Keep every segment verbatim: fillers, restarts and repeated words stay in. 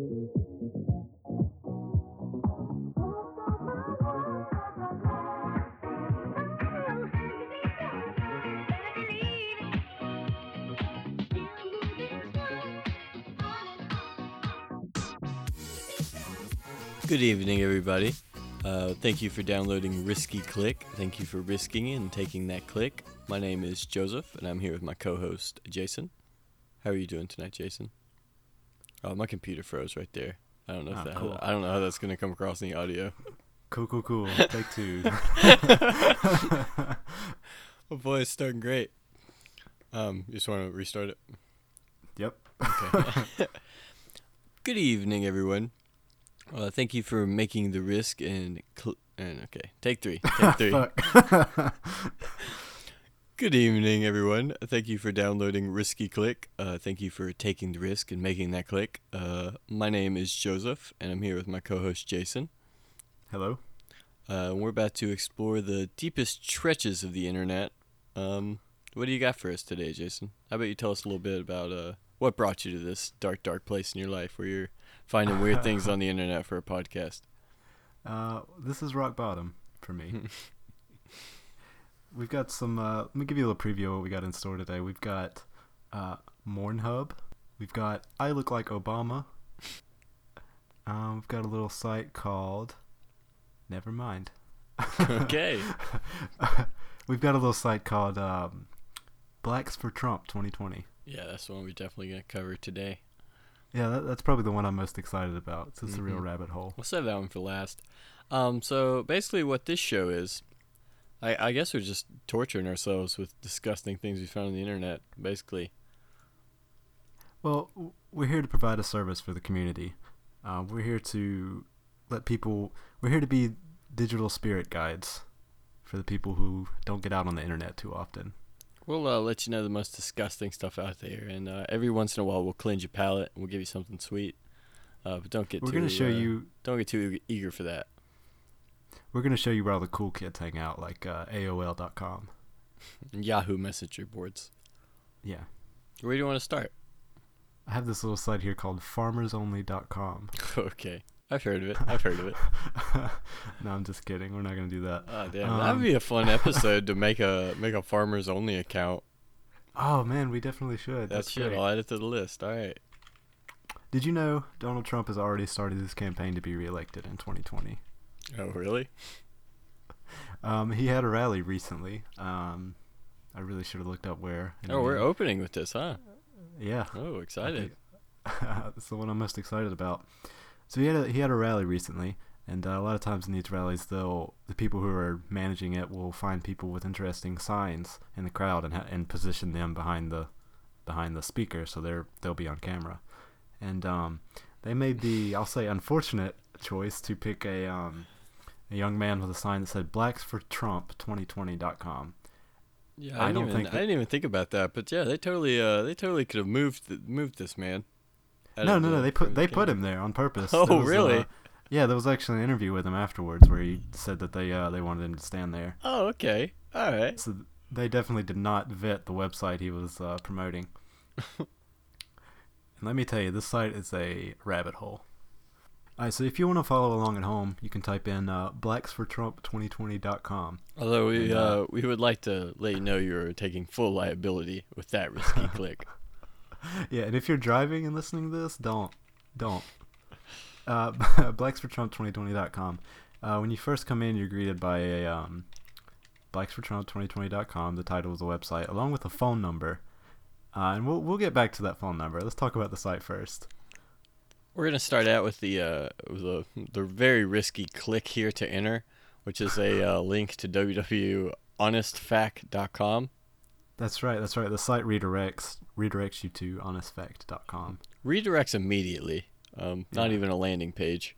Good evening, everybody. Uh, thank you for downloading Risky Click. Thank you for risking it and taking that click. My name is Joseph, and I'm here with my co-host, Jason. How are you doing tonight, Jason? Oh, my computer froze right there. I don't know if ah, that, cool. I don't know how that's going to come across in the audio. Cool, cool, cool. Take two. Oh, boy, it's starting great. Um, you just want to restart it? Yep. Okay. Good evening, everyone. Uh, thank you for making the risk and, cl- and okay, take three, take three. Good evening, everyone. Thank you for downloading Risky Click. Uh, thank you for taking the risk and making that click. Uh, my name is Joseph, and I'm here with my co-host, Jason. Hello. Uh, we're about to explore the deepest trenches of the internet. Um, what do you got for us today, Jason? How about you tell us a little bit about uh, what brought you to this dark, dark place in your life where you're finding weird things on the internet for a podcast. Uh, this is rock bottom for me. We've got some, uh, let me give you a little preview of what we got in store today. We've got uh, Mournhub. We've got I Look Like Obama. Um, we've got a little site called, never mind. Okay. We've got a little site called um, Blacks for Trump twenty twenty. Yeah, that's the one we're definitely going to cover today. Yeah, that, that's probably the one I'm most excited about. It's just mm-hmm. a real rabbit hole. We'll save that one for last. Um, so basically what this show is, I, I guess we're just torturing ourselves with disgusting things we found on the internet, basically. Well, we're here to provide a service for the community. Uh, we're here to let people, we're here to be digital spirit guides for the people who don't get out on the internet too often. We'll uh, let you know the most disgusting stuff out there, and uh, every once in a while we'll cleanse your palate and we'll give you something sweet. Uh, but don't get we're too. We're gonna show uh, you. Don't get too eager for that. We're gonna show you where all the cool kids hang out, like uh, A O L dot com, and Yahoo Messenger boards. Yeah. Where do you want to start? I have this little site here called farmers only dot com. Okay, I've heard of it. I've heard of it. No, I'm just kidding. We're not gonna do that. Oh damn! Um, That'd be a fun episode to make a make a farmers only account. Oh man, we definitely should. That's that should. I'll add it to the list. All right. Did you know Donald Trump has already started his campaign to be reelected in twenty twenty? Oh really? Um, he had a rally recently. Um, I really should have looked up where. Oh, then, we're opening with this, huh? Yeah. Oh, excited! That's the one I'm most excited about. So he had a, he had a rally recently. And uh, a lot of times in these rallies, they'll the people who are managing it will find people with interesting signs in the crowd and ha- and position them behind the behind the speaker so they're they'll be on camera. And um, they made the I'll say unfortunate choice to pick a um, a young man with a sign that said blacks for trump twenty twenty dot com. Yeah, I, I don't even, think that, I didn't even think about that, but yeah, they totally uh, they totally could have moved th- moved this man. No, no, no, they put they put him there on purpose. Oh, was, really? Uh, Yeah, there was actually an interview with him afterwards where he said that they uh, they wanted him to stand there. Oh, okay. All right. So they definitely did not vet the website he was uh, promoting. And let me tell you, this site is a rabbit hole. All right, so if you want to follow along at home, you can type in uh, blacks for trump twenty twenty dot com. Although we, and, uh, uh, we would like to let you know you're taking full liability with that risky click. Yeah, and if you're driving and listening to this, don't. Don't. Uh, blacks for trump twenty twenty dot com. Uh, when you first come in, you're greeted by a um, blacks for trump twenty twenty dot com, the title of the website, along with a phone number. Uh, and we'll we'll get back to that phone number. Let's talk about the site first. We're gonna start out with the uh, the the very risky click here to enter, which is a uh, link to w w w dot honest fact dot com. That's right. That's right. The site redirects redirects you to honest fact dot com. Redirects immediately. Um, not yeah. even a landing page.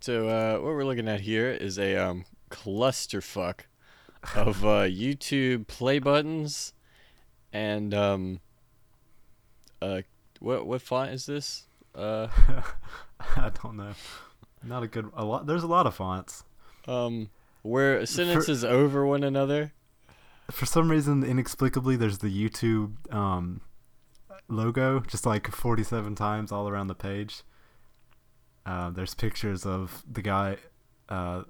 So uh, what we're looking at here is a um, clusterfuck of uh, YouTube play buttons and um, uh, what what font is this? Uh, I don't know. Not a good a lot. There's a lot of fonts. Um, where sentences for, over one another. For some reason, inexplicably, there's the YouTube um, logo just like forty-seven times all around the page. Uh, there's pictures of the guy, uh,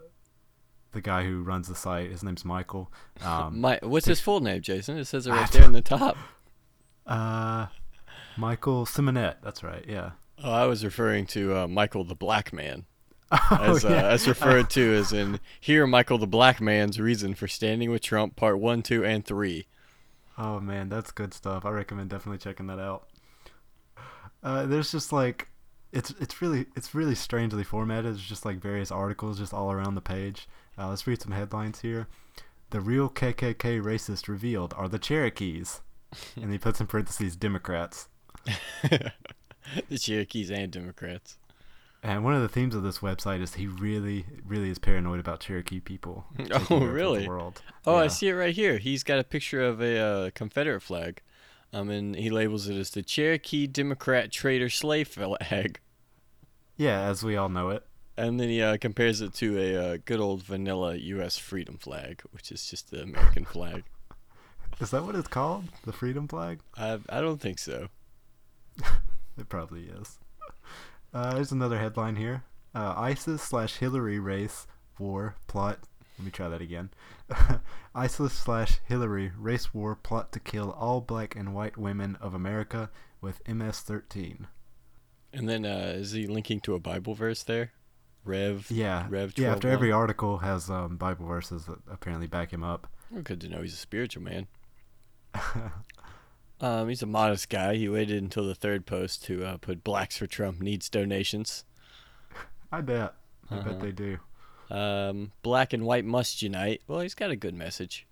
the guy who runs the site. His name's Michael. Um, My, what's his full name, Jason? It says it right there in the top. Uh, Michael Symonette. That's right. Yeah. Oh, I was referring to uh, Michael the Black Man. Oh, as, uh, yeah. as referred to as in here, Michael the Black Man's reason for standing with Trump, part one, two, and three. Oh man, that's good stuff. I recommend definitely checking that out. Uh, there's just like, it's it's really it's really strangely formatted. It's just like various articles just all around the page. Uh, let's read some headlines here. The real K K K racist revealed are the Cherokees, and he puts in parentheses Democrats. The Cherokees and Democrats. And one of the themes of this website is he really, really is paranoid about Cherokee people. Oh, really? World. Oh, yeah. I see it right here. He's got a picture of a uh, Confederate flag, um, and he labels it as the Cherokee Democrat Traitor Slave Flag. Yeah, as we all know it. And then he uh, compares it to a uh, good old vanilla U S freedom flag, which is just the American flag. Is that what it's called? The freedom flag? I I don't think so. It probably is. Uh, there's another headline here. Uh, ISIS slash Hillary race war plot. Let me try that again. ISIS slash Hillary race war plot to kill all black and white women of America with M S thirteen. And then uh, is he linking to a Bible verse there? Rev. Yeah. Rev. Yeah. After every article has um, Bible verses that apparently back him up. Well, good to know he's a spiritual man. Um, he's a modest guy. He waited until the third post to uh, put Blacks for Trump needs donations. I bet. I uh-huh. bet they do. Um, black and white must unite. Well, he's got a good message.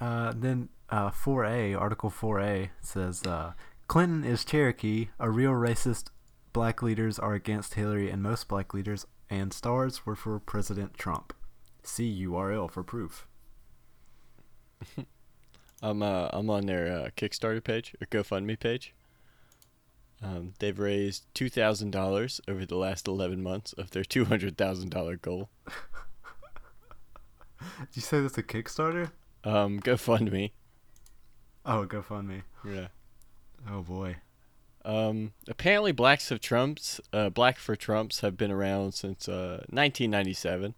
Uh, then uh, four A, Article four A says, uh, Clinton is Cherokee. A real racist. Black leaders are against Hillary and most black leaders and stars were for President Trump. See U R L for proof. I'm uh, I'm on their uh, Kickstarter page or GoFundMe page. Um, they've raised two thousand dollars over the last eleven months of their two hundred thousand dollar goal. Did you say that's a Kickstarter? Um, GoFundMe. Oh, GoFundMe. Yeah. Oh boy. Um, apparently, blacks of Trumps, uh, Black for Trumps, have been around since uh, nineteen ninety-seven.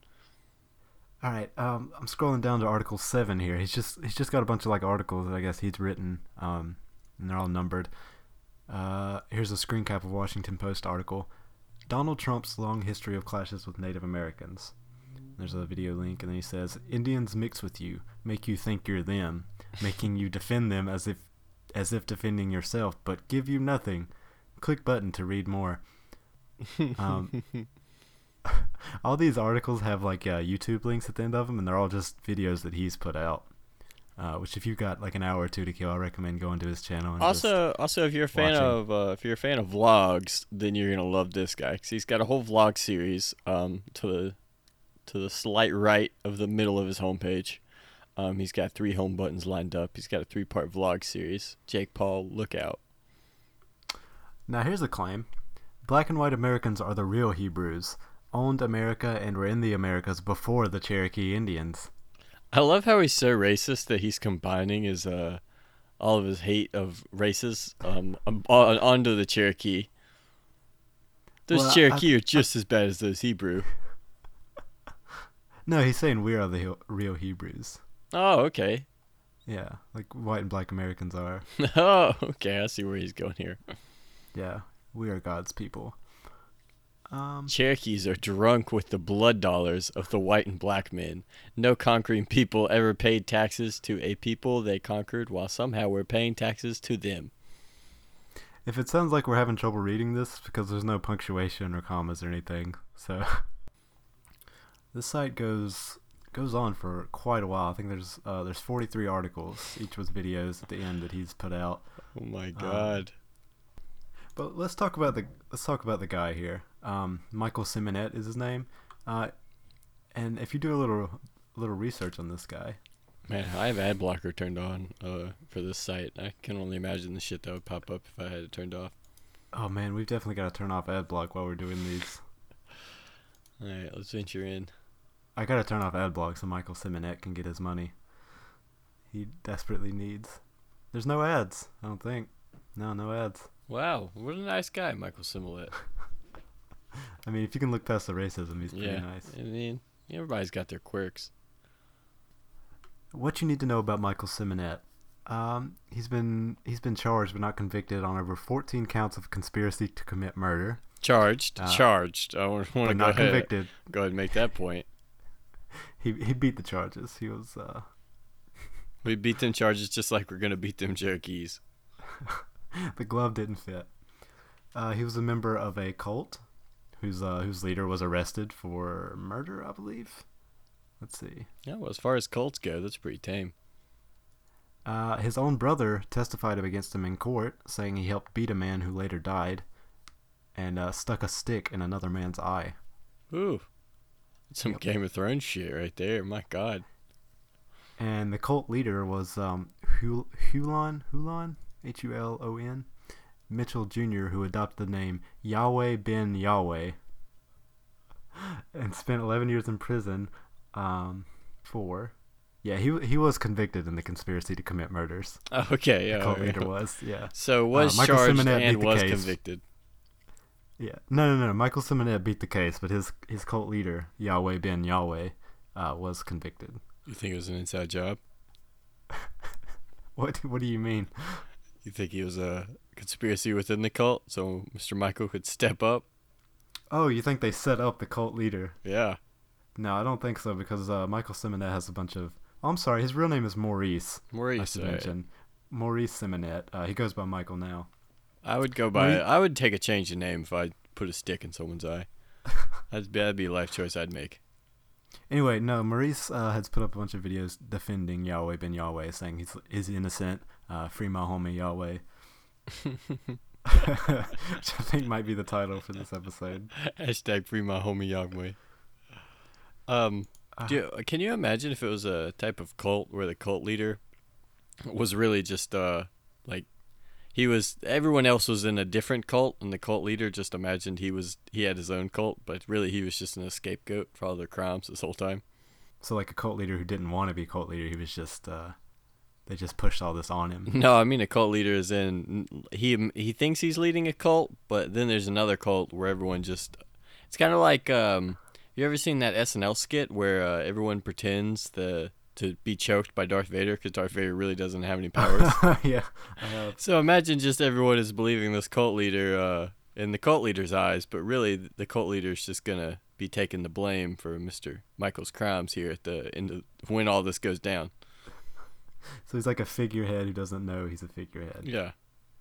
All right, um, I'm scrolling down to Article seven here. He's just he's just got a bunch of like articles that I guess he's written, um, and they're all numbered. Uh, here's a screen cap of Washington Post article: Donald Trump's long history of clashes with Native Americans. There's a video link, and then he says, "Indians mix with you, make you think you're them, making you defend them as if as if defending yourself, but give you nothing. Click button to read more." Um, all these articles have like uh, YouTube links at the end of them, and they're all just videos that he's put out. Uh, which, if you've got like an hour or two to kill, I recommend going to his channel. And also, also if you're a fan watching. of uh, if you're a fan of vlogs, then you're gonna love this guy because he's got a whole vlog series um, to the to the slight right of the middle of his homepage. Um, he's got three home buttons lined up. He's got a three-part vlog series. Jake Paul, look out! Now here's a claim: Black and white Americans are the real Hebrews. Owned America and were in the Americas before the Cherokee Indians. I love how he's so racist that he's combining his uh, all of his hate of races um onto the Cherokee. Those well, Cherokee I, I, are just I, as bad as those Hebrew. No, he's saying we are the real Hebrews. Oh, okay. Yeah, like white and black Americans are. Oh, okay. I see where he's going here. Yeah, we are God's people. Um, Cherokees are drunk with the blood dollars of the white and black men. No conquering people ever paid taxes to a people they conquered while somehow we're paying taxes to them. If it sounds like we're having trouble reading this, because there's no punctuation or commas or anything. So this site goes goes on for quite a while. I think there's uh, there's forty-three articles, each with videos at the end that he's put out. Oh my god. Um, but let's talk about the let's talk about the guy here. Um, Michael Symonette is his name, uh, and if you do a little little research on this guy, man, I have ad blocker turned on uh, for this site. I can only imagine the shit that would pop up if I had it turned off. Oh man, we've definitely got to turn off ad block while we're doing these. All right, let's venture in. I gotta turn off ad block so Michael Symonette can get his money. He desperately needs. There's no ads, I don't think. No, no ads. Wow, what a nice guy, Michael Symonette. I mean, if you can look past the racism, he's pretty yeah, nice. I mean, everybody's got their quirks. What you need to know about Michael Symonette. Um, he's been he's been charged but not convicted on over fourteen counts of conspiracy to commit murder. Charged, uh, charged. I want to not go convicted. Ahead. Go ahead and make that point. He he beat the charges. He was. Uh... We beat them charges just like we're gonna beat them jerkies. The glove didn't fit. Uh, he was a member of a cult, whose uh, whose leader was arrested for murder, I believe. Let's see. Yeah, well, as far as cults go, that's pretty tame. Uh, his own brother testified against him in court, saying he helped beat a man who later died, and uh, stuck a stick in another man's eye. Ooh, that's some yep. Game of Thrones shit right there. My God. And the cult leader was um, Hul- Hulon, Hulon, H U L O N, Mitchell Junior, who adopted the name Yahweh Ben Yahweh, and spent eleven years in prison um, for. Yeah, he he was convicted in the conspiracy to commit murders. Okay, yeah, the cult yeah. leader was. Yeah. So was uh, charged Symonette and was case. convicted. Yeah, no, no, no. Michael Symonette beat the case, but his his cult leader Yahweh Ben Yahweh uh, was convicted. You think it was an inside job? What? What do you mean? You think he was a conspiracy within the cult, so Mister Michael could step up? Oh, you think they set up the cult leader? Yeah. No, I don't think so, because uh, Michael Symonette has a bunch of. Oh, I'm sorry, his real name is Maurice. Maurice. I should right. mention Maurice Symonette. Uh, he goes by Michael now. I would go by. Maurice... I would take a change in name if I put a stick in someone's eye. That'd be, that'd be a life choice I'd make. Anyway, no, Maurice uh, has put up a bunch of videos defending Yahweh Ben Yahweh, saying he's is innocent, uh, free my homie Yahweh. Which I think might be the title for this episode. Hashtag free my homie Yahweh. Um, do you, can you imagine if it was a type of cult where the cult leader was really just uh like he was everyone else was in a different cult and the cult leader just imagined he was he had his own cult, but really he was just an scapegoat for all their crimes this whole time. So like a cult leader who didn't want to be cult leader, he was just uh they just pushed all this on him. No, I mean a cult leader is in he he thinks he's leading a cult, but then there's another cult where everyone just it's kind of like um. You ever seen that S N L skit where uh, everyone pretends the, to be choked by Darth Vader because Darth Vader really doesn't have any powers? Yeah. Uh, so imagine just everyone is believing this cult leader uh, in the cult leader's eyes, but really the cult leader is just going to be taking the blame for Mister Michael's crimes here at the end of, when all this goes down. So he's like a figurehead who doesn't know he's a figurehead. Yeah.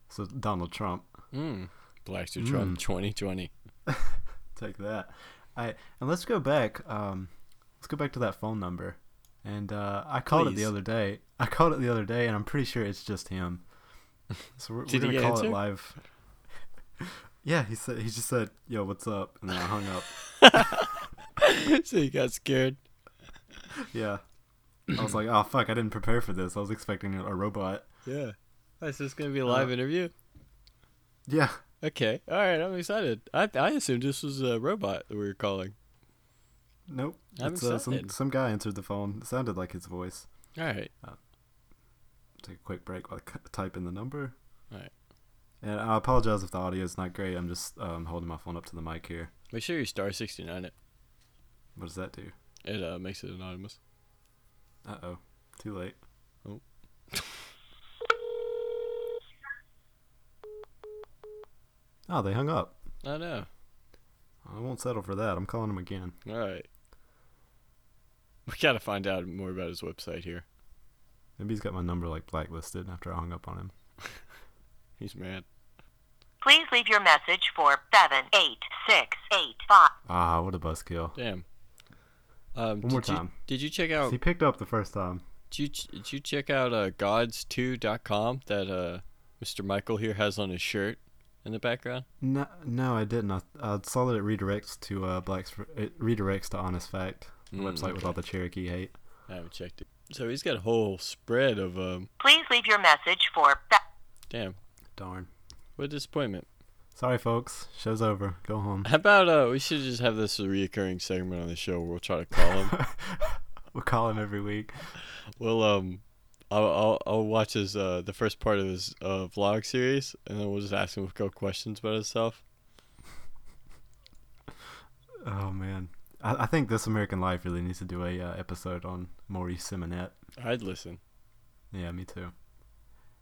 So Donald Trump. Mm. Blacks for Trump mm. twenty twenty. Take that. I, and let's go back. Um, let's go back to that phone number, and uh, I called Please. it the other day. I called it the other day, and I'm pretty sure it's just him. So we're, we're gonna call answer? it live. Yeah, he said he just said, "Yo, what's up?" And then I hung up. So you got scared. Yeah, I was like, "Oh fuck, I didn't prepare for this. I was expecting a robot." Yeah, is this gonna be a live uh, interview? Yeah. Okay, all right, I'm excited. I I assumed this was a robot that we were calling. Nope. I'm excited. Uh, some, some guy answered the phone. It sounded like his voice. All right. Uh, take a quick break while I type in the number. All right. And I apologize if the audio is not great. I'm just um, holding my phone up to the mic here. Make sure you star sixty-nine it. What does that do? It uh, makes it anonymous. Uh-oh. Too late. Oh. Oh, they hung up. I know. I won't settle for that. I'm calling him again. All right. We got to find out more about his website here. Maybe he's got my number like blacklisted after I hung up on him. He's mad. Please leave your message for seven eight six eight five. Ah, what a buzzkill. Damn. Um, One more did time. You, did you check out... He picked up the first time. Did you, ch- did you check out uh, gods two dot com that uh, Mister Michael here has on his shirt? In the background? No, no, I didn't. I, I saw that it redirects to uh, Blacks. For, it redirects to Honest Fact, the mm, website okay. with all the Cherokee hate. I haven't checked it. So he's got a whole spread of. Um... Please leave your message for. Damn. Darn. What a disappointment. Sorry, folks. Show's over. Go home. How about uh, we should just have this a reoccurring segment on the show where we'll try to call him. We'll call him every week. Well, um. I'll, I'll I'll watch his uh the first part of his uh, vlog series, and then we'll just ask him a couple questions about himself. Oh man, I, I think This American Life really needs to do a uh, episode on Maurice Symonette. I'd listen. Yeah, me too.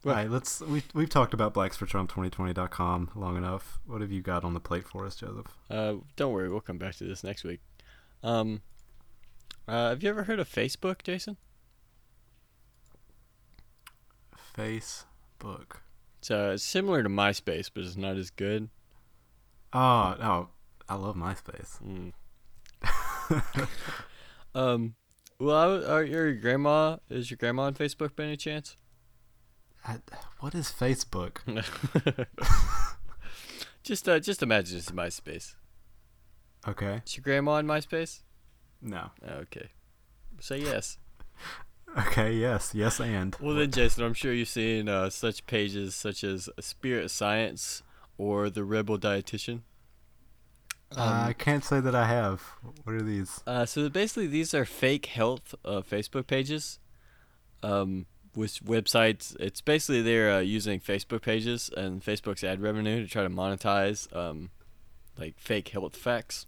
What? All right, let's. We we've talked about blacks for trump twenty twenty dot com long enough. What have you got on the plate for us, Joseph? Uh, don't worry, we'll come back to this next week. Um, uh, have you ever heard of Facebook, Jason? Facebook. So it's similar to MySpace, but it's not as good. Oh no, I love MySpace. Mm. um, well, are your grandma is your grandma on Facebook by any chance? I, what is Facebook? just, uh, just imagine it's MySpace. Okay. Is your grandma on MySpace? No. Okay. Say yes. Okay, yes, yes, and. Well then, Jason, I'm sure you've seen uh, such pages such as Spirit Science or the Rebel Dietitian. Um, uh, I can't say that I have. What are these? Uh, so basically, these are fake health uh, Facebook pages, um, with websites. It's basically they're uh, using Facebook pages and Facebook's ad revenue to try to monetize, um, like fake health facts.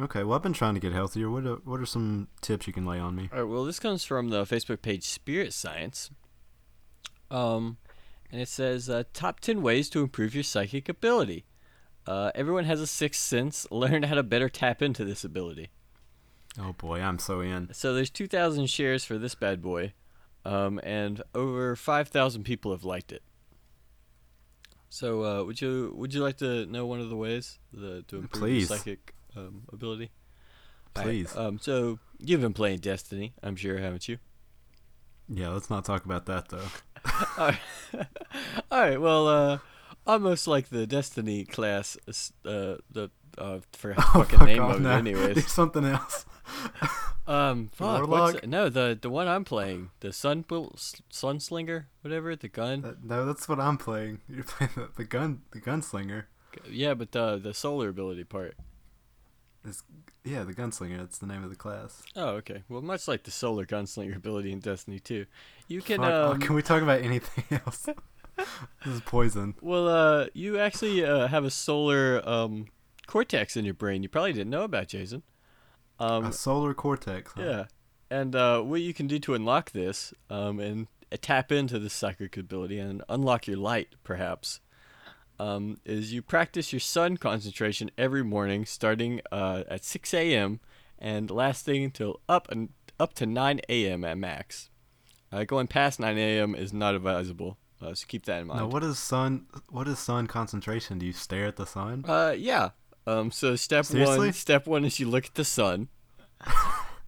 Okay, well, I've been trying to get healthier. What are, what are some tips you can lay on me? All right, well, this comes from the Facebook page Spirit Science. Um, and it says, uh, top ten ways to improve your psychic ability. Uh, everyone has a sixth sense. Learn how to better tap into this ability. Oh, boy, I'm so in. So there's two thousand shares for this bad boy, um, and over five thousand people have liked it. So uh, would you would you like to know one of the ways the, to improve Please. your psychic Um, ability? Please. Right. Um, so you've been playing Destiny, I'm sure, haven't you? Yeah, let's not talk about that though. All right. All right. Well, uh, almost like the Destiny class. Uh, the uh, for oh, fucking fuck name of now. it, anyways. There's something else. um, fuck. What's, no, the the one I'm playing, the sun sunslinger, whatever, the gun. Uh, no, that's what I'm playing. You're playing the, the gun, the gunslinger. Yeah, but the the solar ability part. It's, yeah, the gunslinger, that's the name of the class. Oh, okay. Well, much like the solar gunslinger ability in Destiny two, you can... Um, oh, can we talk about anything else? This is poison. Well, uh, you actually uh, have a solar um, cortex in your brain you probably didn't know about, Jason. Um, a solar cortex, huh? Yeah. And uh, what you can do to unlock this um, and uh, tap into this psychic ability and unlock your light, perhaps... Um, is you practice your sun concentration every morning, starting uh, at six a.m. and lasting until up and up to nine a.m. at max. Uh, going past nine a.m. is not advisable, uh, so keep that in mind. Now, what is sun? What is sun concentration? Do you stare at the sun? Uh, yeah. Um, so step Seriously? one, step one is you look at the sun.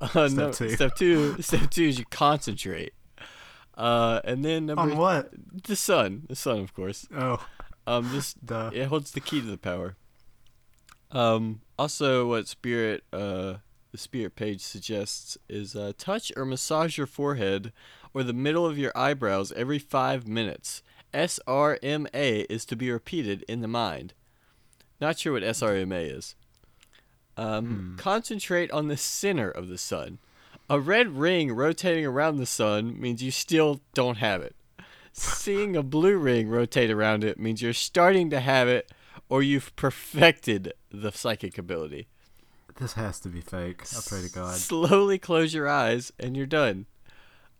uh, step no, two. Step two. Step two is you concentrate. Uh, and then number on what? Th- the sun. The sun, of course. Oh. Um, this Duh. It holds the key to the power. Um, also, what Spirit, uh, the Spirit page suggests is uh, touch or massage your forehead or the middle of your eyebrows every five minutes. S R M A is to be repeated in the mind. Not sure what S R M A is. Um, hmm. Concentrate on the center of the sun. A red ring rotating around the sun means you still don't have it. Seeing a blue ring rotate around it means you're starting to have it, or you've perfected the psychic ability. This has to be fake. I pray to God. Slowly close your eyes, and you're done.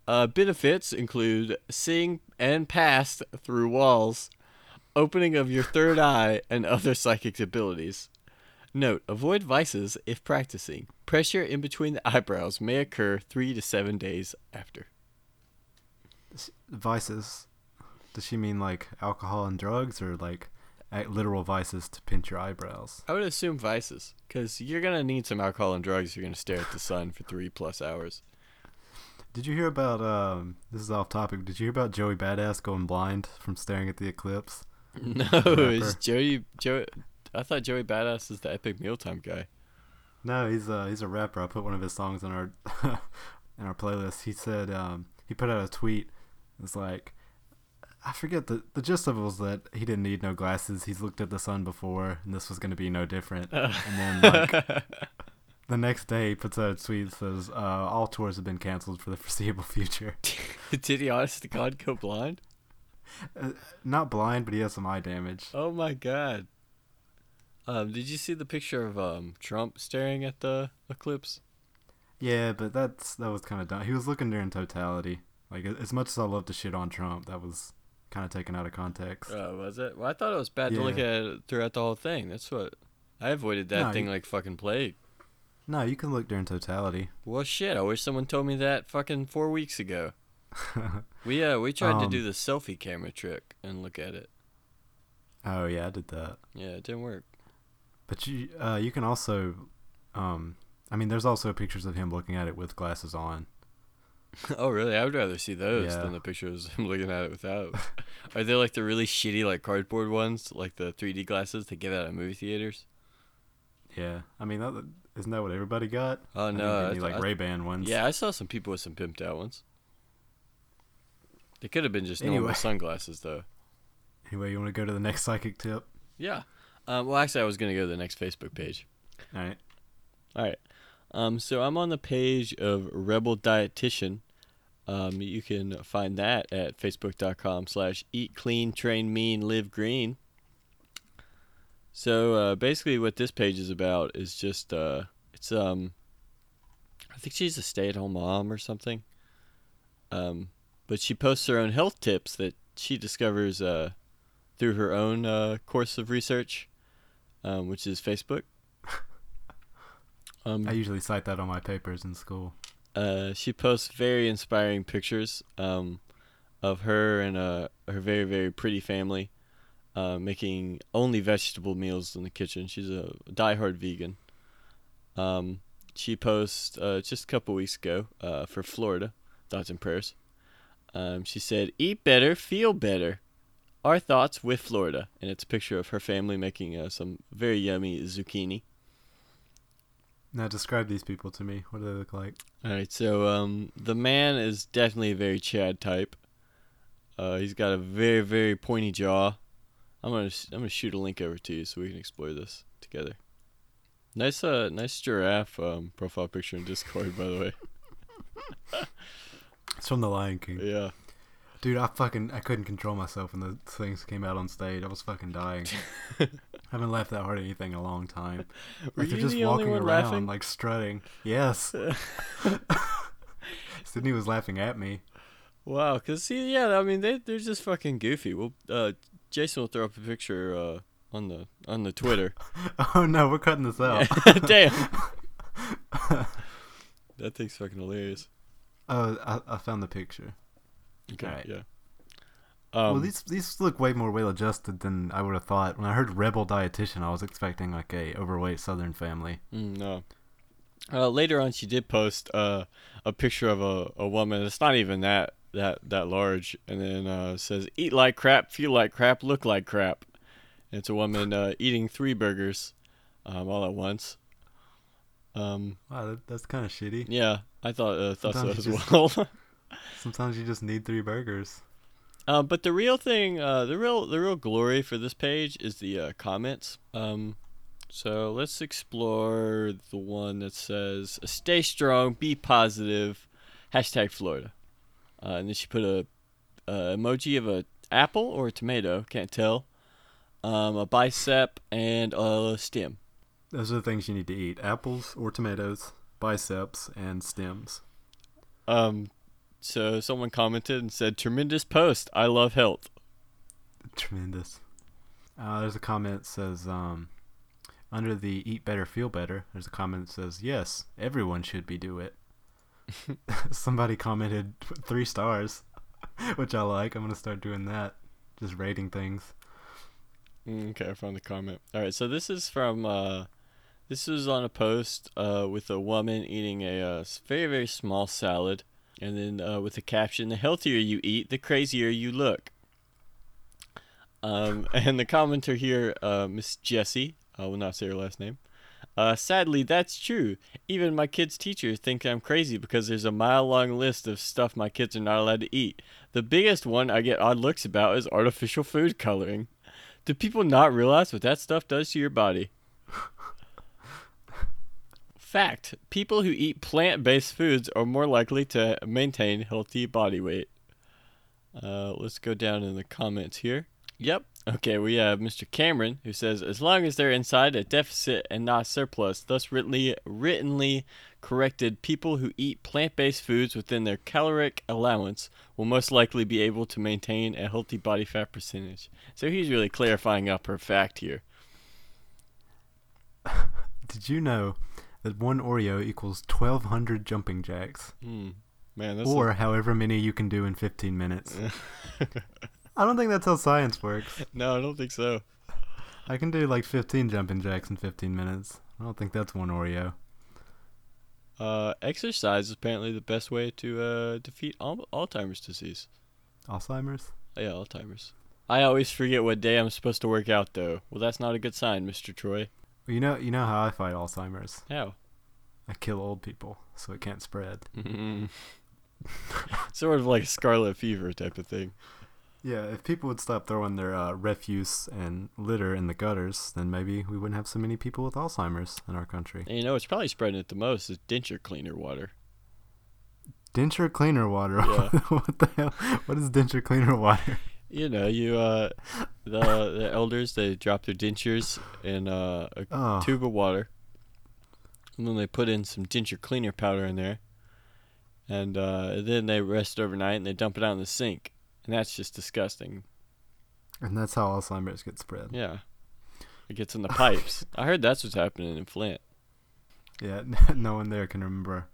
Uh, benefits include seeing and pass through walls, opening of your third eye, and other psychic abilities. Note, avoid vices if practicing. Pressure in between the eyebrows may occur three to seven days after. Vices? Does she mean like alcohol and drugs, or like literal vices to pinch your eyebrows? I would assume vices, because you're gonna need some alcohol and drugs if you're gonna stare at the sun for three plus hours. Did you hear about? Um, this is off topic. Did you hear about Joey Badass going blind from staring at the eclipse? No, it's Joey. Joey. I thought Joey Badass is the Epic Mealtime guy. No, he's a he's a rapper. I put one of his songs in our in our playlist. He said um, he put out a tweet. It's like, I forget, the, the gist of it was that he didn't need no glasses. He's looked at the sun before, and this was going to be no different. Uh. And then, like, the next day he puts out a tweet that says, uh, all tours have been canceled for the foreseeable future. Did he, honest to God, go blind? Uh, not blind, but he has some eye damage. Oh, my God. Um, did you see the picture of um Trump staring at the eclipse? Yeah, but that's that was kind of dumb. He was looking there in totality. Like, as much as I love to shit on Trump, that was kind of taken out of context. Oh, uh, was it? Well, I thought it was bad yeah. to look at it throughout the whole thing. That's what I avoided that no, thing you, like fucking plague. No, you can look there in totality. Well, shit. I wish someone told me that fucking four weeks ago. we uh we tried um, to do the selfie camera trick and look at it. Oh yeah, I did that. Yeah, it didn't work. But you uh you can also um I mean there's also pictures of him looking at it with glasses on. Oh really? I would rather see those yeah. than the pictures of him looking at it without. Are they like the really shitty like cardboard ones, like the three D glasses they give out at movie theaters? Yeah. I mean that, isn't that what everybody got? Oh no, I mean, like I, Ray-Ban ones. Yeah, I saw some people with some pimped out ones. It could have been just normal anyway. sunglasses, though. Anyway, you want to go to the next psychic tip? Yeah. Um, well, actually, I was going to go to the next Facebook page. All right. All right. Um, so I'm on the page of Rebel Dietitian. Um, you can find that at facebook.com slash eat clean, train mean, live green. So uh, basically what this page is about is just, uh, it's, um, I think she's a stay-at-home mom or something. Um. But she posts her own health tips that she discovers uh, through her own uh, course of research, um, which is Facebook. Um, I usually cite that on my papers in school. Uh, she posts very inspiring pictures um, of her and uh, her very, very pretty family uh, making only vegetable meals in the kitchen. She's a diehard vegan. Um, she posts uh, just a couple weeks ago uh, for Florida, thoughts and prayers. Um, she said, "Eat better, feel better. Our thoughts with Florida." And it's a picture of her family making uh, some very yummy zucchini. Now describe these people to me. What do they look like? All right, so um, the man is definitely a very Chad type. Uh, he's got a very, very pointy jaw. I'm gonna, I'm gonna shoot a link over to you so we can explore this together. Nice, uh, nice giraffe um, profile picture in Discord, by the way. It's from The Lion King. Yeah. Dude, I fucking, I couldn't control myself when the things came out on stage. I was fucking dying. I haven't laughed that hard at anything in a long time. Were like you they're just the walking only one around, laughing? Like strutting. Yes. Sydney was laughing at me. Wow, because see, yeah, I mean, they, they're just fucking goofy. Well, uh, Jason will throw up a picture uh, on the on the Twitter. Oh, no, we're cutting this out. Damn. That thing's fucking hilarious. Oh, I, I found the picture. Okay, right. yeah. Um, well, these these look way more well-adjusted than I would have thought. When I heard Rebel Dietitian, I was expecting, like, a overweight Southern family. Mm, no. Uh, later on, she did post uh, a picture of a, a woman. It's not even that that, that large. And then uh, it says, "Eat like crap, feel like crap, look like crap." And it's a woman uh, eating three burgers um, all at once. Um, wow, that, that's kind of shitty. Yeah. I thought, uh, thought so as just, well. Sometimes you just need three burgers. Uh, but the real thing, uh, the real the real glory for this page is the uh, comments. Um, so let's explore the one that says, "Stay strong, be positive, hashtag Florida." Uh, and then she put a, a emoji of a apple or a tomato, can't tell, um, a bicep, and a stem. Those are the things you need to eat, apples or tomatoes. Biceps and stems. Um, so someone commented and said, "Tremendous post. I love health." Tremendous. Uh, there's a comment that says, um, under the "eat better, feel better," there's a comment that says, "Yes, everyone should be do it." Somebody commented three stars, which I like. I'm going to start doing that. Just rating things. Okay, I found the comment. All right, so this is from... Uh, This was on a post uh, with a woman eating a uh, very, very small salad. And then uh, with the caption, "The healthier you eat, the crazier you look." Um, and the commenter here, uh, Miss Jessie, I will not say her last name. Uh, "sadly, that's true. Even my kids' teachers think I'm crazy because there's a mile-long list of stuff my kids are not allowed to eat. The biggest one I get odd looks about is artificial food coloring. Do people not realize what that stuff does to your body? Fact, people who eat plant-based foods are more likely to maintain healthy body weight." Uh, let's go down in the comments here. Yep, Okay, we have Mister Cameron, who says, as long as they're inside a deficit and not surplus, thus writtenly, writtenly corrected, people who eat plant-based foods within their caloric allowance will most likely be able to maintain a healthy body fat percentage. So he's really clarifying up her fact here. Did you know that one Oreo equals twelve hundred jumping jacks? Mm, man, that's or a- however many you can do in fifteen minutes. I don't think that's how science works. No, I don't think so. I can do like fifteen jumping jacks in fifteen minutes. I don't think that's one Oreo. Uh, exercise is apparently the best way to uh, defeat al- Alzheimer's disease. Alzheimer's? Yeah, Alzheimer's. I always forget what day I'm supposed to work out, though. Well, that's not a good sign, Mister Troy. Well, you know, you know how I fight Alzheimer's? How? I kill old people so it can't spread. Mm-hmm. Sort of like scarlet fever type of thing. Yeah, if people would stop throwing their uh, refuse and litter in the gutters, then maybe we wouldn't have so many people with Alzheimer's in our country. And you know, it's probably spreading it the most is denture cleaner water. Denture cleaner water? Yeah. What the hell? What is denture cleaner water? You know, you uh, the the elders, they drop their dentures in uh, a oh. tube of water, and then they put in some denture cleaner powder in there, and uh, then they rest overnight and they dump it out in the sink. And that's just disgusting. And that's how Alzheimer's gets spread. Yeah. It gets in the pipes. I heard that's what's happening in Flint. Yeah, no one there can remember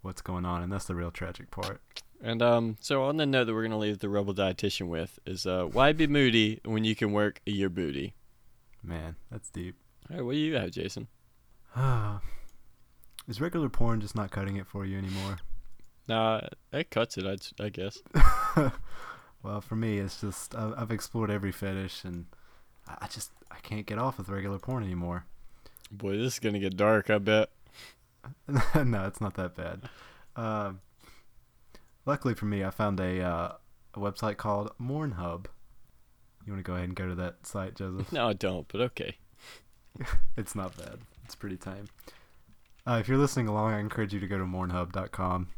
what's going on, and that's the real tragic part. And um, so on the note that we're going to leave the Rebel Dietitian with is, uh, why be moody when you can work your booty? Man, that's deep. All right, what do you have, Jason? Is regular porn just not cutting it for you anymore? Nah, it cuts it, I'd, I guess. Well, for me, it's just I've, I've explored every fetish, and I just I can't get off with regular porn anymore. Boy, this is gonna get dark, I bet. No, it's not that bad. Uh, luckily for me, I found a uh, a website called Mournhub. You want to go ahead and go to that site, Joseph? No, I don't. But okay. It's not bad. It's pretty tame. Uh, if you're listening along, I encourage you to go to Mournhub dot com.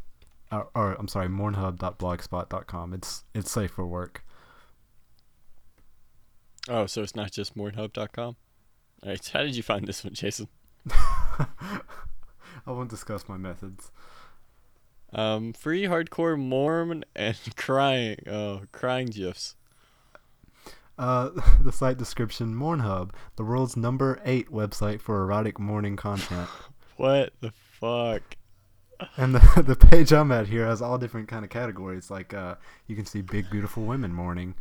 Or, or I'm sorry, Mournhub dot blogspot dot com. It's it's safe for work. Oh, so it's not just Mournhub dot com? All right, so how did you find this one, Jason? I won't discuss my methods. Um, free hardcore Mormon and crying, oh, crying gifs. Uh, the site description: Mournhub, the world's number eight website for erotic morning content. What the fuck? And the the page I'm at here has all different kind of categories. Like uh, you can see big beautiful women morning,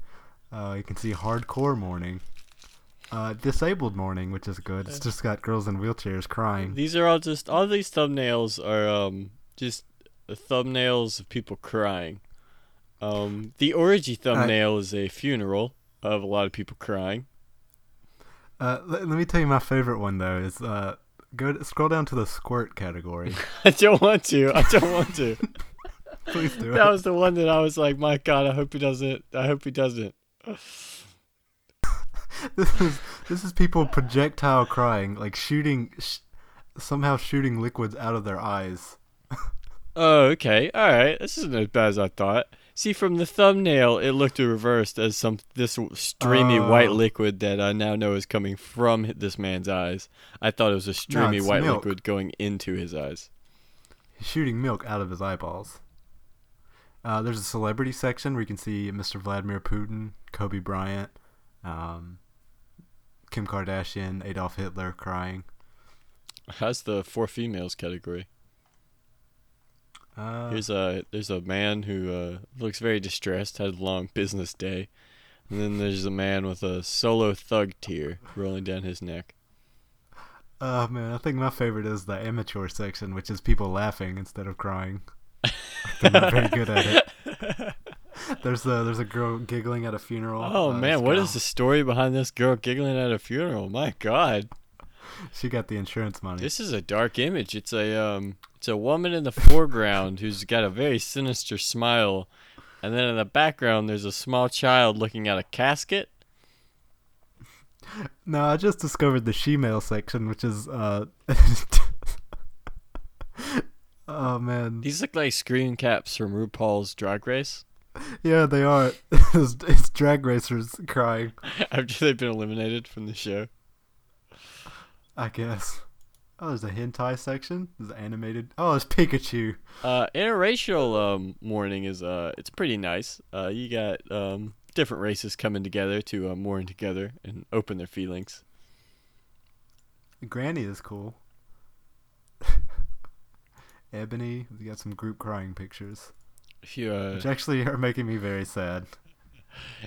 uh, you can see hardcore morning, uh, disabled morning, which is good. It's just got girls in wheelchairs crying. These are all just all these thumbnails are um just thumbnails of people crying. Um, the orgy thumbnail I, is a funeral of a lot of people crying. Uh, let, let me tell you my favorite one though is uh. Go to, scroll down to the squirt category. I don't want to. I don't want to. Please do. That it. was the one that I was like, my God, I hope he doesn't. I hope he doesn't. This is this is people projectile crying, like shooting, sh- somehow shooting liquids out of their eyes. Oh, okay. All right. This isn't as bad as I thought. See, from the thumbnail, it looked reversed as some this streamy uh, white liquid that I now know is coming from this man's eyes. I thought it was a streamy no, white milk. liquid going into his eyes. He's shooting milk out of his eyeballs. Uh, there's a celebrity section where you can see Mister Vladimir Putin, Kobe Bryant, um, Kim Kardashian, Adolf Hitler crying. How's the four females category? Uh, Here's a there's a man who uh, looks very distressed, had a long business day, and then there's a man with a solo thug tear rolling down his neck. Oh uh, man, I think my favorite is the amateur section, which is people laughing instead of crying. They're not very good at it. There's a there's a girl giggling at a funeral. Oh uh, man, what is the story behind this girl giggling at a funeral? My God. She got the insurance money. This is a dark image. It's a um, it's a woman in the foreground who's got a very sinister smile, and then in the background there's a small child looking at a casket. No, I just discovered the she-male section, which is uh, oh man, these look like screen caps from RuPaul's Drag Race. Yeah, they are. It's, it's drag racers crying. After they've been eliminated from the show. I guess. Oh, there's a hentai section. There's animated. Oh, it's Pikachu. Uh, interracial um mourning is uh, it's pretty nice. Uh, you got um different races coming together to uh, mourn together and open their feelings. Granny is cool. Ebony, we got some group crying pictures. If you, uh, which actually are making me very sad.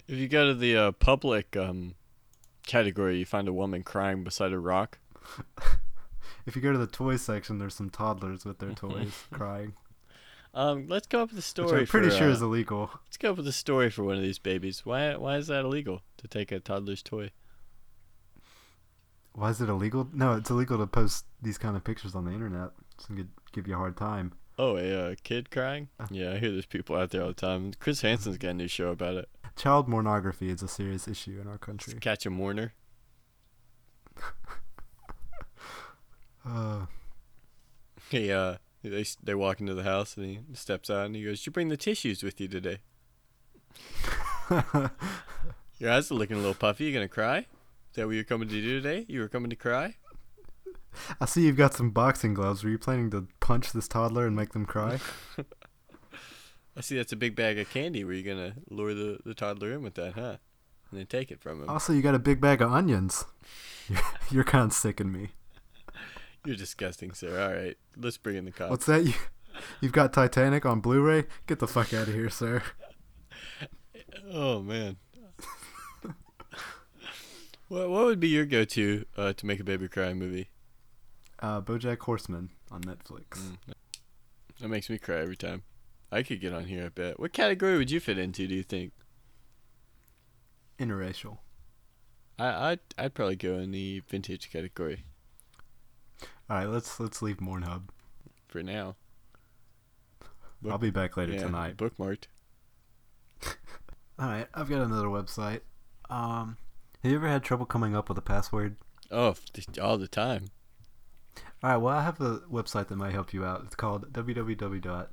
If you go to the uh, public um, category, you find a woman crying beside a rock. If you go to the toy section, there's some toddlers with their toys crying. Um, let's go up with the story. Which I'm pretty for, sure uh, is illegal. Let's go up with the story for one of these babies. Why? Why is that illegal to take a toddler's toy? Why is it illegal? No, it's illegal to post these kind of pictures on the internet. It's gonna give you a hard time. Oh, a uh, kid crying? Yeah, I hear there's people out there all the time. Chris Hansen's got a new show about it. Child pornography is a serious issue in our country. Let's catch a mourner. uh. Hey, uh, they they walk into the house and he steps out and he goes, "Did you bring the tissues with you today? Your eyes are looking a little puffy. You gonna cry? Is that what you're coming to do today? You were coming to cry? I see you've got some boxing gloves. Were you planning to punch this toddler and make them cry?" I see that's a big bag of candy. Were you going to lure the, the toddler in with that, huh? And then take it from him. Also, you got a big bag of onions. You're, you're kind of sicking me. You're disgusting, sir. All right, let's bring in the cops. What's that? You, you've got Titanic on Blu-ray? Get the fuck out of here, sir. Oh, man. What what would be your go-to uh, to make a baby cry movie? Uh, BoJack Horseman on Netflix. Mm. That makes me cry every time. I could get on here, I bet. What category would you fit into, do you think? Interracial. I I'd, I'd probably go in the vintage category. All right, let's let's leave Mournhub for now. Book- I'll be back later yeah, tonight. Bookmarked. All right, I've got another website. Um, have you ever had trouble coming up with a password? Oh, all the time. All right, well, I have a website that might help you out. It's called w w w dot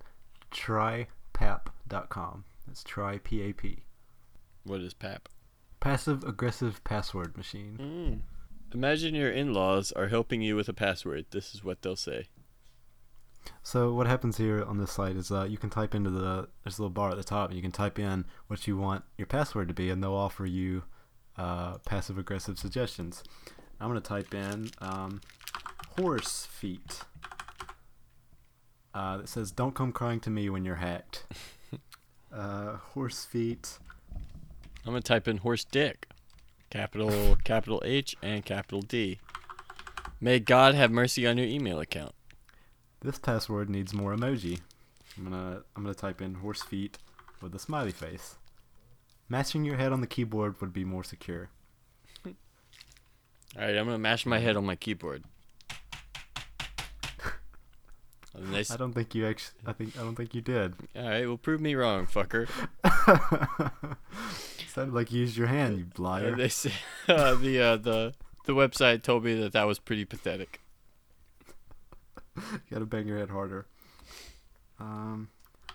try pap dot com. That's try, P A P. What is PAP? Passive Aggressive Password Machine. Mm. Imagine your in-laws are helping you with a password. This is what they'll say. So what happens here on this site is uh, you can type into the, there's a little bar at the top, and you can type in what you want your password to be, and they'll offer you uh, passive-aggressive suggestions. I'm going to type in... Um, horse feet. Uh, it says, "Don't come crying to me when you're hacked." uh, horse feet. I'm gonna type in horse dick, capital capital H and capital D. May God have mercy on your email account. This password needs more emoji. I'm gonna I'm gonna type in horse feet with a smiley face. Mashing your head on the keyboard would be more secure. All right, I'm gonna mash my head on my keyboard. Nice. I don't think you actually. I think I don't think you did. All right, well, prove me wrong, fucker. Sounded like you used your hand, you liar. Uh, they say, uh, the uh, the the website told me that that was pretty pathetic. You gotta bang your head harder. Um,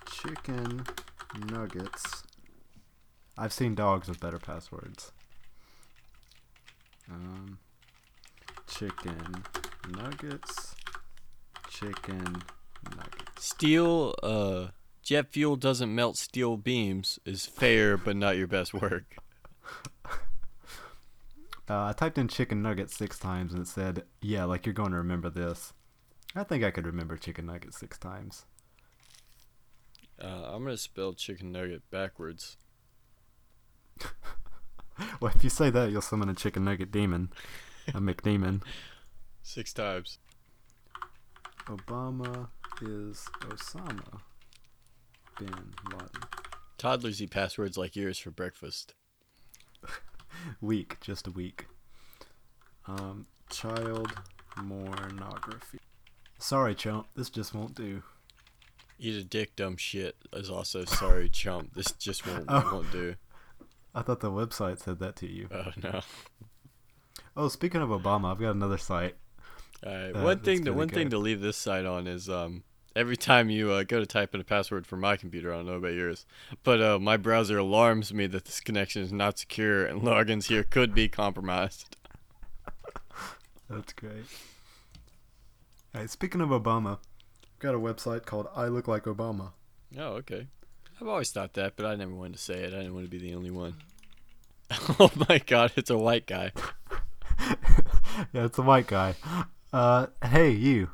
chicken nuggets. I've seen dogs with better passwords. Um, chicken nuggets. Chicken nuggets. Steel, uh, jet fuel doesn't melt steel beams is fair, but not your best work. uh, I typed in chicken nuggets six times and it said, "Yeah, like you're going to remember this." I think I could remember chicken nuggets six times. Uh, I'm going to spell chicken nugget backwards. Well, if you say that, you'll summon a chicken nugget demon. A McDemon. Six times. Obama is Osama bin Laden. Toddlers eat passwords like yours for breakfast. Week, just a week. Um, child pornography. Sorry, chump, this just won't do. Eat a dick, dumb shit is also sorry, chump. This just won't, oh. won't do. I thought the website said that to you. Oh, no. Oh, speaking of Obama, I've got another site. All right. Uh, one thing, the one thing to leave this site on is um, every time you uh, go to type in a password for my computer, I don't know about yours, but uh, my browser alarms me that this connection is not secure and logins here could be compromised. That's great. Hey, speaking of Obama, I've got a website called I Look Like Obama. Oh, okay. I've always thought that, but I never wanted to say it. I didn't want to be the only one. Oh my God, it's a white guy. Yeah, it's a white guy. Uh, hey, you.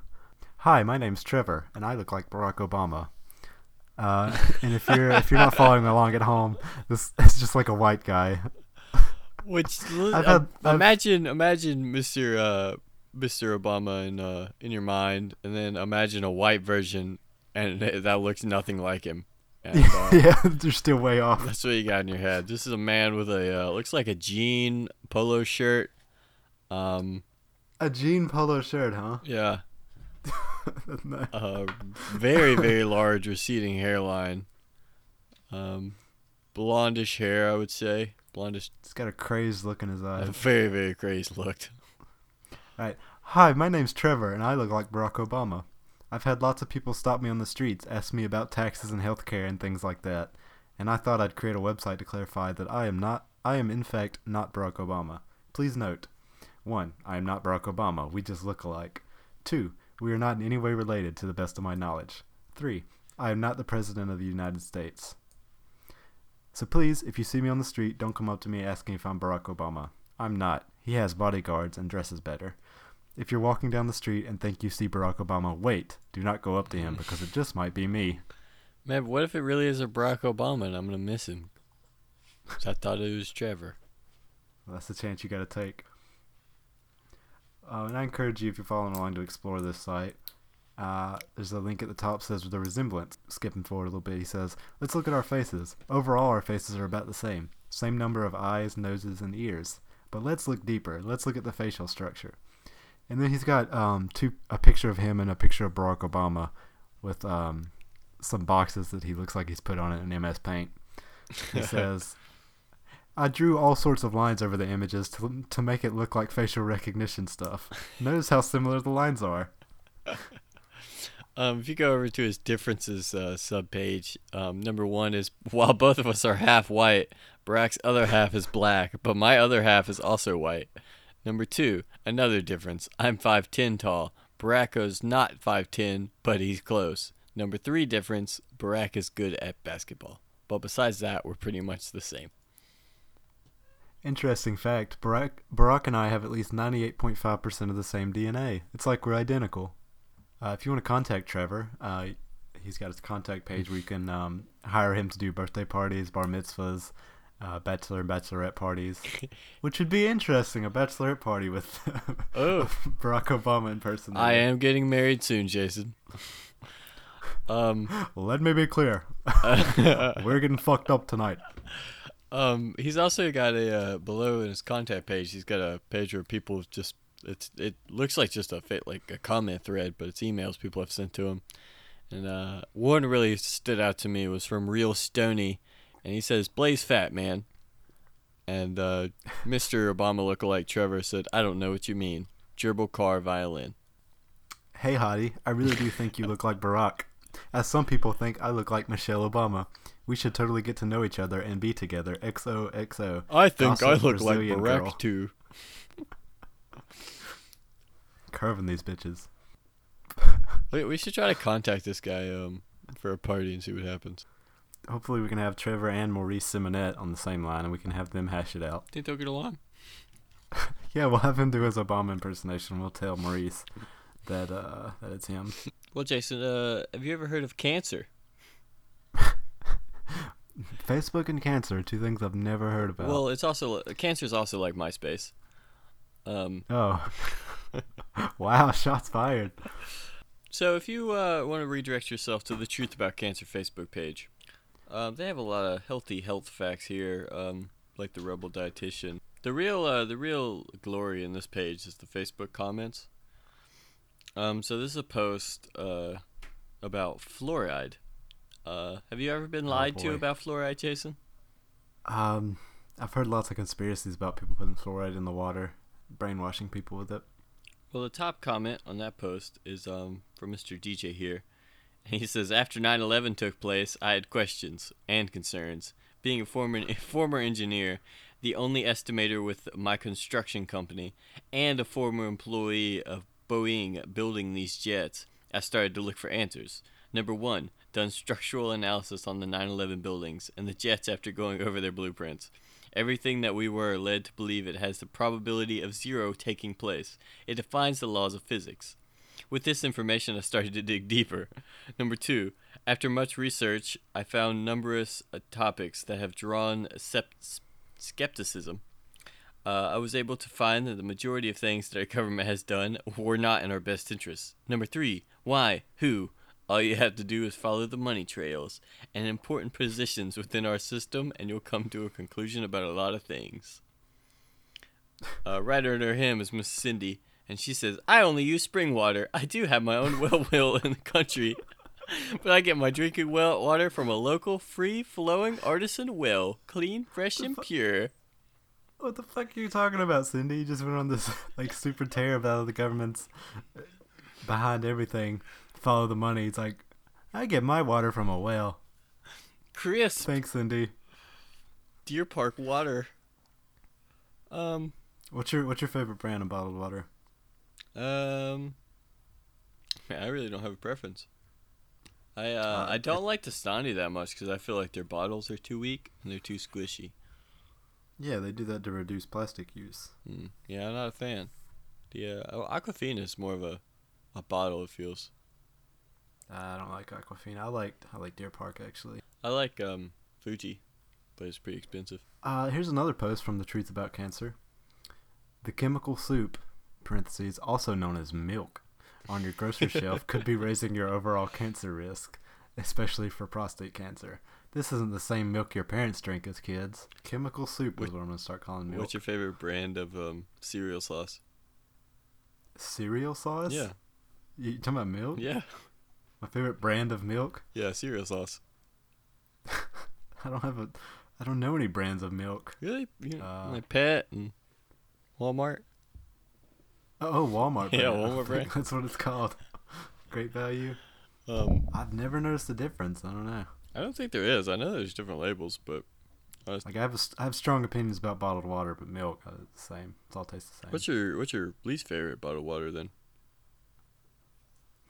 Hi, my name's Trevor, and I look like Barack Obama. Uh, and if you're if you're not following along at home, this it's just like a white guy. Which I've had, I've, imagine imagine Mister Uh, Mister Obama in uh, in your mind, and then imagine a white version, and that looks nothing like him. And, uh, yeah, they're still way off. That's what you got in your head. This is a man with a uh, looks like a jean polo shirt. Um, a jean polo shirt, huh? Yeah. That's nice. Uh, very very large receding hairline. Um, blondish hair, I would say. Blondish. It's got a crazed look in his eyes. A very very crazed look. All right. Hi, my name's Trevor, and I look like Barack Obama. I've had lots of people stop me on the streets, ask me about taxes and healthcare and things like that, and I thought I'd create a website to clarify that I am not, I am in fact not Barack Obama. Please note, one, I am not Barack Obama. We just look alike. Two, we are not in any way related to the best of my knowledge. Three, I am not the President of the United States. So please, if you see me on the street, don't come up to me asking if I'm Barack Obama. I'm not. He has bodyguards and dresses better. If you're walking down the street and think you see Barack Obama, wait. Do not go up to him because it just might be me. Man, what if it really is a Barack Obama and I'm going to miss him? Because I thought it was Trevor. Well, that's the chance you got to take. Uh, and I encourage you, if you're following along, to explore this site. Uh, there's a link at the top that says the resemblance. Skipping forward a little bit, he says, let's look at our faces. Overall, our faces are about the same. Same number of eyes, noses, and ears. But let's look deeper. Let's look at the facial structure. And then he's got um, two a picture of him and a picture of Barack Obama with um, some boxes that he looks like he's put on it in M S Paint. He says, I drew all sorts of lines over the images to to make it look like facial recognition stuff. Notice how similar the lines are. Um, if you go over to his differences uh, subpage, um, number one is, while both of us are half white, Barack's other half is black, but my other half is also white. Number two, another difference. I'm five ten tall. Baracko's not five ten, but he's close. Number three difference, Barack is good at basketball. But besides that, we're pretty much the same. Interesting fact, Barack, Barack and I have at least ninety-eight point five percent of the same D N A. It's like we're identical. Uh, if you want to contact Trevor, uh, he's got his contact page where you can um, hire him to do birthday parties, bar mitzvahs, Uh, bachelor and bachelorette parties, which would be interesting, a bachelorette party with oh. Barack Obama in person. I am getting married soon, Jason. Um, Let me be clear. We're getting fucked up tonight. Um, he's also got a, uh, below in his contact page, he's got a page where people just, it's it looks like just a fit, like a comment thread, but it's emails people have sent to him. And uh, one really stood out to me was from Real Stony. And he says, Blaze fat, man. And uh, Mister Obama lookalike Trevor said, I don't know what you mean. Gerbil car violin. Hey, hottie, I really do think you look like Barack. As some people think I look like Michelle Obama. We should totally get to know each other and be together. X O X O. I think I look Brazilian like Barack, girl. Too. Curving these bitches. Wait, we should try to contact this guy um, for a party and see what happens. Hopefully we can have Trevor and Maurice Symonette on the same line, and we can have them hash it out. Think they'll get along? Yeah, we'll have him do his Obama impersonation. We'll tell Maurice that uh, that it's him. Well, Jason, uh, have you ever heard of cancer? Facebook and cancer are two things I've never heard about. Well, it's also cancer is also like MySpace. Um, oh, wow! Shots fired. So, if you uh, want to redirect yourself to the Truth About Cancer Facebook page. Um, they have a lot of healthy health facts here, um, like the Rebel Dietitian. The real, uh, the real glory in this page is the Facebook comments. Um, so this is a post uh, about fluoride. Uh, have you ever been lied oh, to about fluoride, Jason? Um, I've heard lots of conspiracies about people putting fluoride in the water, brainwashing people with it. Well, the top comment on that post is um, from Mister D J here. He says, after nine eleven took place, I had questions and concerns. Being a former, a former engineer, the only estimator with my construction company, and a former employee of Boeing building these jets, I started to look for answers. Number one, done structural analysis on the nine eleven buildings and the jets after going over their blueprints. Everything that we were led to believe it has the probability of zero taking place. It defines the laws of physics. With this information, I started to dig deeper. Number two, after much research, I found numerous uh, topics that have drawn sept- skepticism. Uh, I was able to find that the majority of things that our government has done were not in our best interests. Number three, why, who? All you have to do is follow the money trails and important positions within our system, and you'll come to a conclusion about a lot of things. Uh, right under him is Miss Cindy, and she says, I only use spring water. I do have my own well well in the country, but I get my drinking well water from a local free-flowing artisan well, clean, fresh, and pure. What the fuck are you talking about, Cindy? You just went on this like super tear about the government's behind everything. Follow the money. It's like, I get my water from a well. Crisp. Thanks, Cindy. Deer Park water. Um, what's your what's your favorite brand of bottled water? Um, man, I really don't have a preference. I uh, uh I don't it, like Tostani that much because I feel like their bottles are too weak and they're too squishy. Yeah, they do that to reduce plastic use. Mm, yeah, I'm not a fan. Yeah, Aquafina is more of a, a bottle. It feels. I don't like Aquafina. I like I like Deer Park actually. I like um, Fuji, but it's pretty expensive. Uh, here's another post from the Truth About Cancer. The chemical soup, parentheses, also known as milk, on your grocery shelf could be raising your overall cancer risk, especially for prostate cancer. This isn't the same milk your parents drink as kids. Chemical soup what, is what I'm gonna start calling milk. What's your favorite brand of um, cereal sauce? Cereal sauce? Yeah. You talking about milk? Yeah. My favorite brand of milk? Yeah, cereal sauce. I don't have a, I don't know any brands of milk. Really? You know, uh, like Pet and Walmart. Oh, oh Walmart. Brand. Yeah, Walmart brand. That's what it's called. Great value. Um, I've never noticed the difference. I don't know. I don't think there is. I know there's different labels, but I was... like I have a, I have strong opinions about bottled water, but milk uh, it's the same. It all tastes the same. What's your What's your least favorite bottled water then?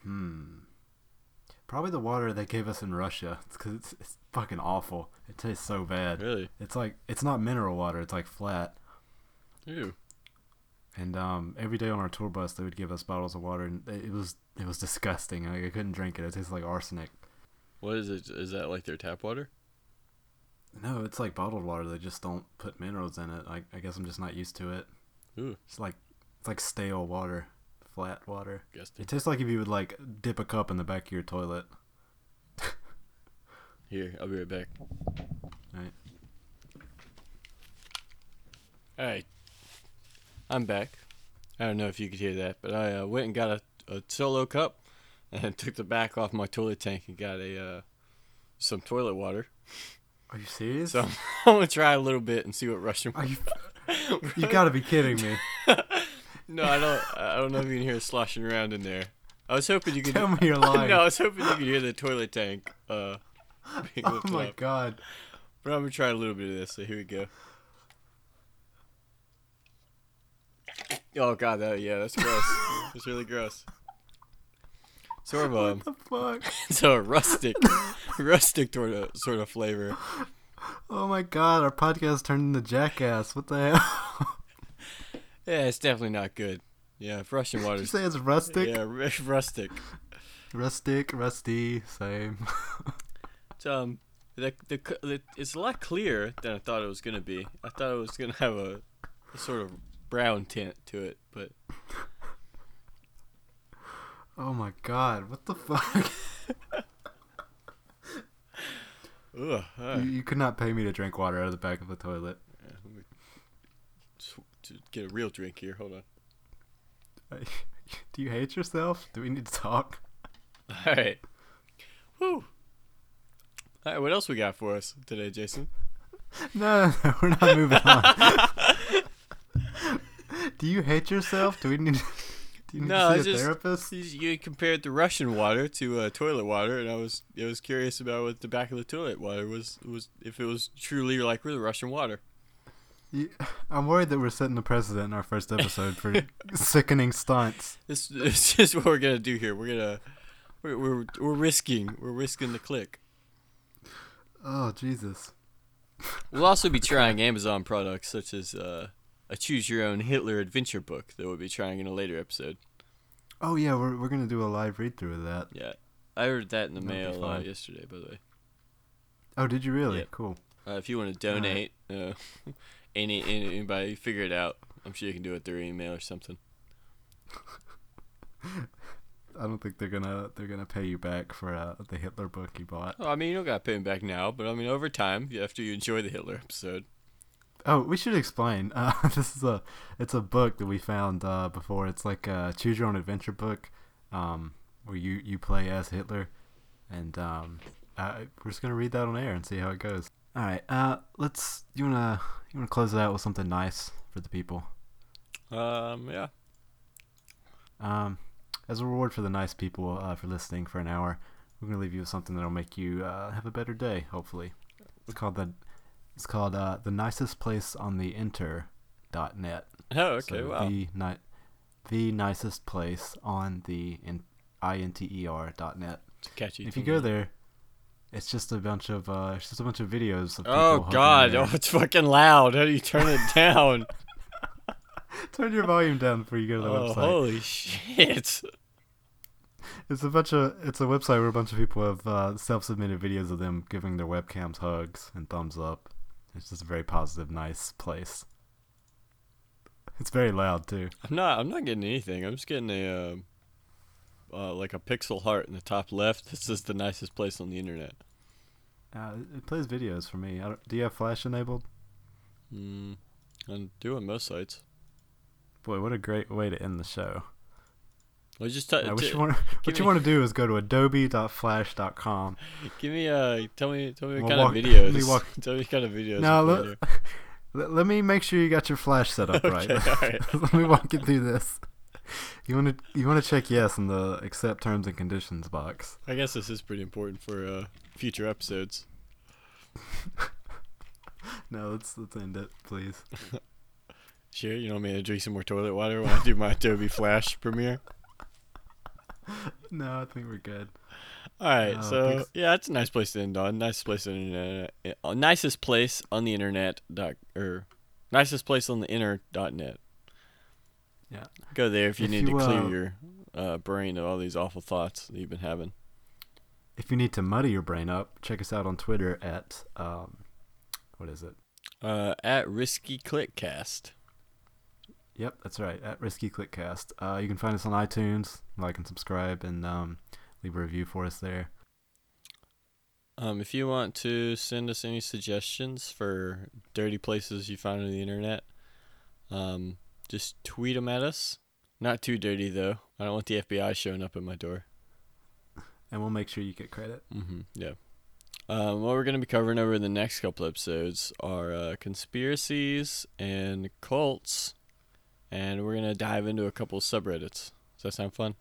Hmm. Probably the water they gave us in Russia. It's because it's, it's fucking awful. It tastes so bad. Really? It's like, it's not mineral water. It's like flat. Ew. And um, every day on our tour bus, they would give us bottles of water, and it was it was disgusting. Like, I couldn't drink it. It tasted like arsenic. What is it? Is that like their tap water? No, it's like bottled water. They just don't put minerals in it. Like, I guess I'm just not used to it. Ooh. It's like it's like stale water. Flat water. Gusty. It tastes like if you would like dip a cup in the back of your toilet. Here, I'll be right back. Alright. Alright. I'm back. I don't know if you could hear that, but I uh, went and got a, a solo cup and took the back off my toilet tank and got a uh, some toilet water. Are you serious? So I'm, I'm going to try a little bit and see what Russian... Are you you got to be kidding me. No, I don't. I don't know if you can hear it sloshing around in there. I was hoping you could. Tell me you're lying. No, I was hoping you could hear the toilet tank. Uh, being oh my up. God! But I'm gonna try a little bit of this. So here we go. Oh God! That yeah, that's gross. It's really gross. Sort of um, what the fuck? It's a rustic, rustic sort of sort of flavor. Oh my God! Our podcast turned into Jackass. What the hell? Yeah, it's definitely not good. Yeah, Russian water. Did you say it's rustic? Yeah, r- rustic. Rustic, rusty, same. It's, um, the, the the it's a lot clearer than I thought it was gonna be. I thought it was gonna have a, a sort of brown tint to it, but. Oh my God! What the fuck? Ugh, right. you, you could not pay me to drink water out of the back of the toilet. Yeah, let me... Get a real drink here. Hold on. Do you hate yourself? Do we need to talk? All right. Woo. All right. What else we got for us today, Jason? No, no, no we're not moving on. Do you hate yourself? Do we need? To... Do you need no, to see a just, therapist? You compared the Russian water to uh, toilet water, and I was I was curious about what the back of the toilet water was was if it was truly like the Russian water. You, I'm worried that we're setting the precedent in our first episode for sickening stunts. This, this is what we're gonna do here. We're gonna we're we're, we're risking we're risking the click. Oh Jesus! We'll also be trying Amazon products such as uh, a Choose Your Own Hitler Adventure book that we'll be trying in a later episode. Oh yeah, we're we're gonna do a live read through of that. Yeah, I ordered that in the That'll mail uh, yesterday, by the way. Oh, did you really? Yeah. Cool. Uh, if you want to donate, right. uh, any, any anybody figure it out. I'm sure you can do it through email or something. I don't think they're gonna they're gonna pay you back for uh, the Hitler book you bought. Oh, I mean, you don't gotta pay them back now, but I mean, over time, after you enjoy the Hitler episode. Oh, we should explain. Uh, this is a it's a book that we found uh, before. It's like a Choose Your Own Adventure book, um, where you, you play as Hitler, and um, I, we're just gonna read that on air and see how it goes. All right. Uh, let's. You wanna you wanna close it out with something nice for the people. Um. Yeah. Um. As a reward for the nice people uh, for listening for an hour, we're gonna leave you with something that'll make you uh, have a better day. Hopefully, it's called the it's called uh, the nicest place on the inter dot net. Oh, okay, so wow. The ni- the nicest place on the in- inter dot net. Catchy. If you go there, it's just a bunch of uh, it's just a bunch of videos. Of oh God! Oh, it's fucking loud. How do you turn it down? Turn your volume down before you go to the oh, website. Holy shit! It's a bunch of it's a website where a bunch of people have uh, self-submitted videos of them giving their webcams hugs and thumbs up. It's just a very positive, nice place. It's very loud too. I'm not. I'm not getting anything. I'm just getting a uh, uh, like a pixel heart in the top left. This is the nicest place on the internet. Uh, it plays videos for me. I don't, do you have Flash enabled? Mm, I do on most sites. Boy, what a great way to end the show. Well, just t- now, what, t- you wanna, what you me, want to do is go to adobe dot flash dot com. Give me uh, tell me, tell me what we'll kind walk, of videos. Let me walk. Tell me what kind of videos. Now let, let, let me make sure you got your Flash set up okay, right. All right. Let me walk you through this. You want to you want to check yes in the accept terms and conditions box. I guess this is pretty important for uh, future episodes. No, let's let's end it, please. Sure, you want me to drink some more toilet water while I do my Adobe Flash premiere? No, I think we're good. All right, uh, so thanks. Yeah, that's a nice place to end on. Nicest place on the internet. Uh, nicest place on the internet. Doc, or nicest place on the inner dot net. Yeah, go there if you if need you, to clear uh, your uh, brain of all these awful thoughts that you've been having. If you need to muddy your brain up, check us out on Twitter at um, what is it? Uh, at Risky Click Cast. Yep, that's right, at Risky Clickcast. Uh, you can find us on iTunes, like and subscribe, and um, leave a review for us there. Um, if you want to send us any suggestions for dirty places you find on the internet, um, just tweet them at us. Not too dirty, though. I don't want the F B I showing up at my door. And we'll make sure you get credit. Mm-hmm, yeah. Um, what we're going to be covering over the next couple episodes are uh, conspiracies and cults. And we're going to dive into a couple of subreddits. Does that sound fun?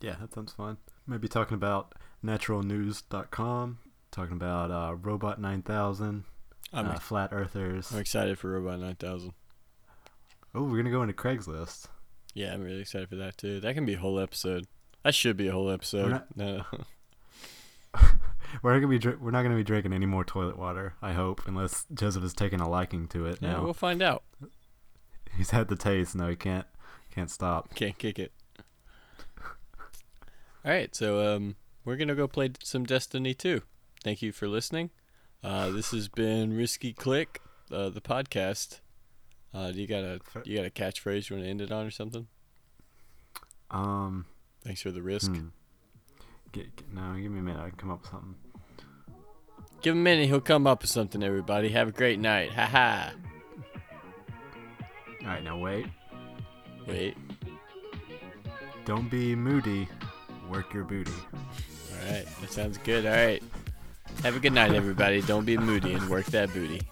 Yeah, that sounds fun. Maybe talking about natural news dot com, talking about uh, Robot nine thousand, uh, ex- Flat Earthers. I'm excited for Robot nine thousand. Oh, we're going to go into Craigslist. Yeah, I'm really excited for that, too. That can be a whole episode. That should be a whole episode. We're not, no. we're not going to be we're not going to be drinking any more toilet water, I hope, unless Joseph is taking a liking to it yeah, now. We'll find out. He's had the taste. No, he can't. Can't stop. Can't kick it. All right, so um, we're gonna go play some Destiny two. Thank you for listening. Uh, this has been Risky Click, uh, the podcast. Uh, do you got a you got a catchphrase you want to end it on or something? Um. Thanks for the risk. Hmm. Get, get, no, give me a minute. I can come up with something. Give him a minute. He'll come up with something. Everybody, have a great night. Ha ha. All right, now wait. Wait. Don't be moody. Work your booty. All right, that sounds good. All right. Have a good night, everybody. Don't be moody and work that booty.